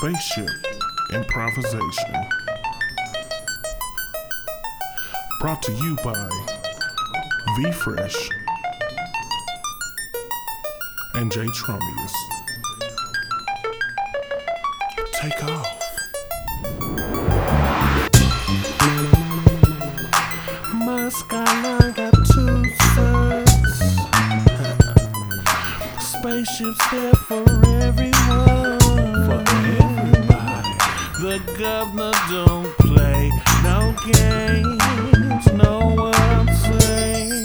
Spaceship Improvisation. Brought to you by V Fresh and JTronius. Take off. My skyline got two sides. Spaceships there for everyone. For everybody. The governor don't play no games. Know what I'm saying?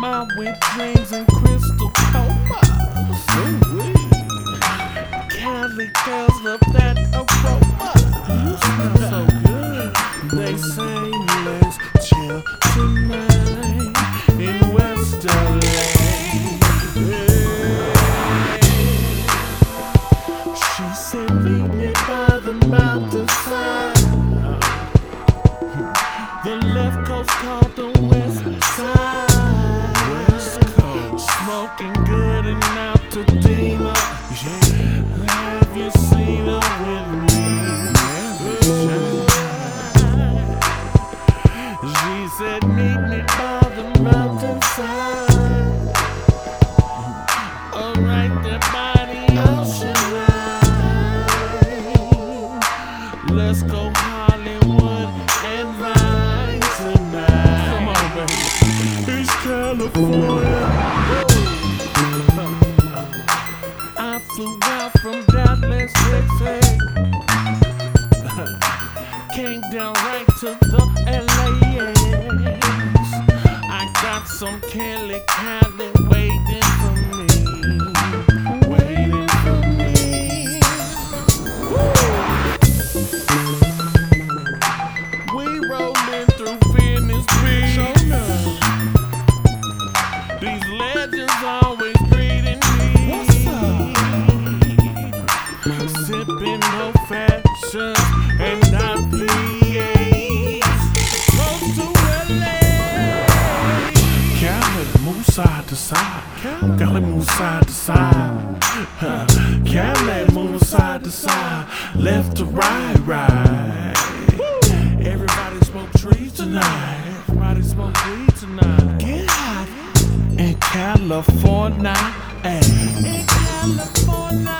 My wet dreams and crystal coma. So weird. Cali girls love that aroma. You smell so good. They say let's chill tonight in West LA. Yeah. She said meet me by the mountainside. The left coast called the west side. West coast. Smoking good and out to Dima. Yeah. Have you seen her with me? She said, meet me by the mountainside. All right, there by the ocean line. Let's go Hollywood and ride tonight. Come on, baby. East California. I flew out from Dallas, Texas. Came down right to the LA. I got some Cali waiting for me, waiting for me. Woo! We rolling through Venice Beach. These legends always greeting me. What's up? Sipping no fashion and not bleed. Side to side, Cali move side to side, Cali move side to side, left to right, right. Woo! Everybody smoke trees tonight. Everybody smoke weed tonight. Get hot in California, ay. In California.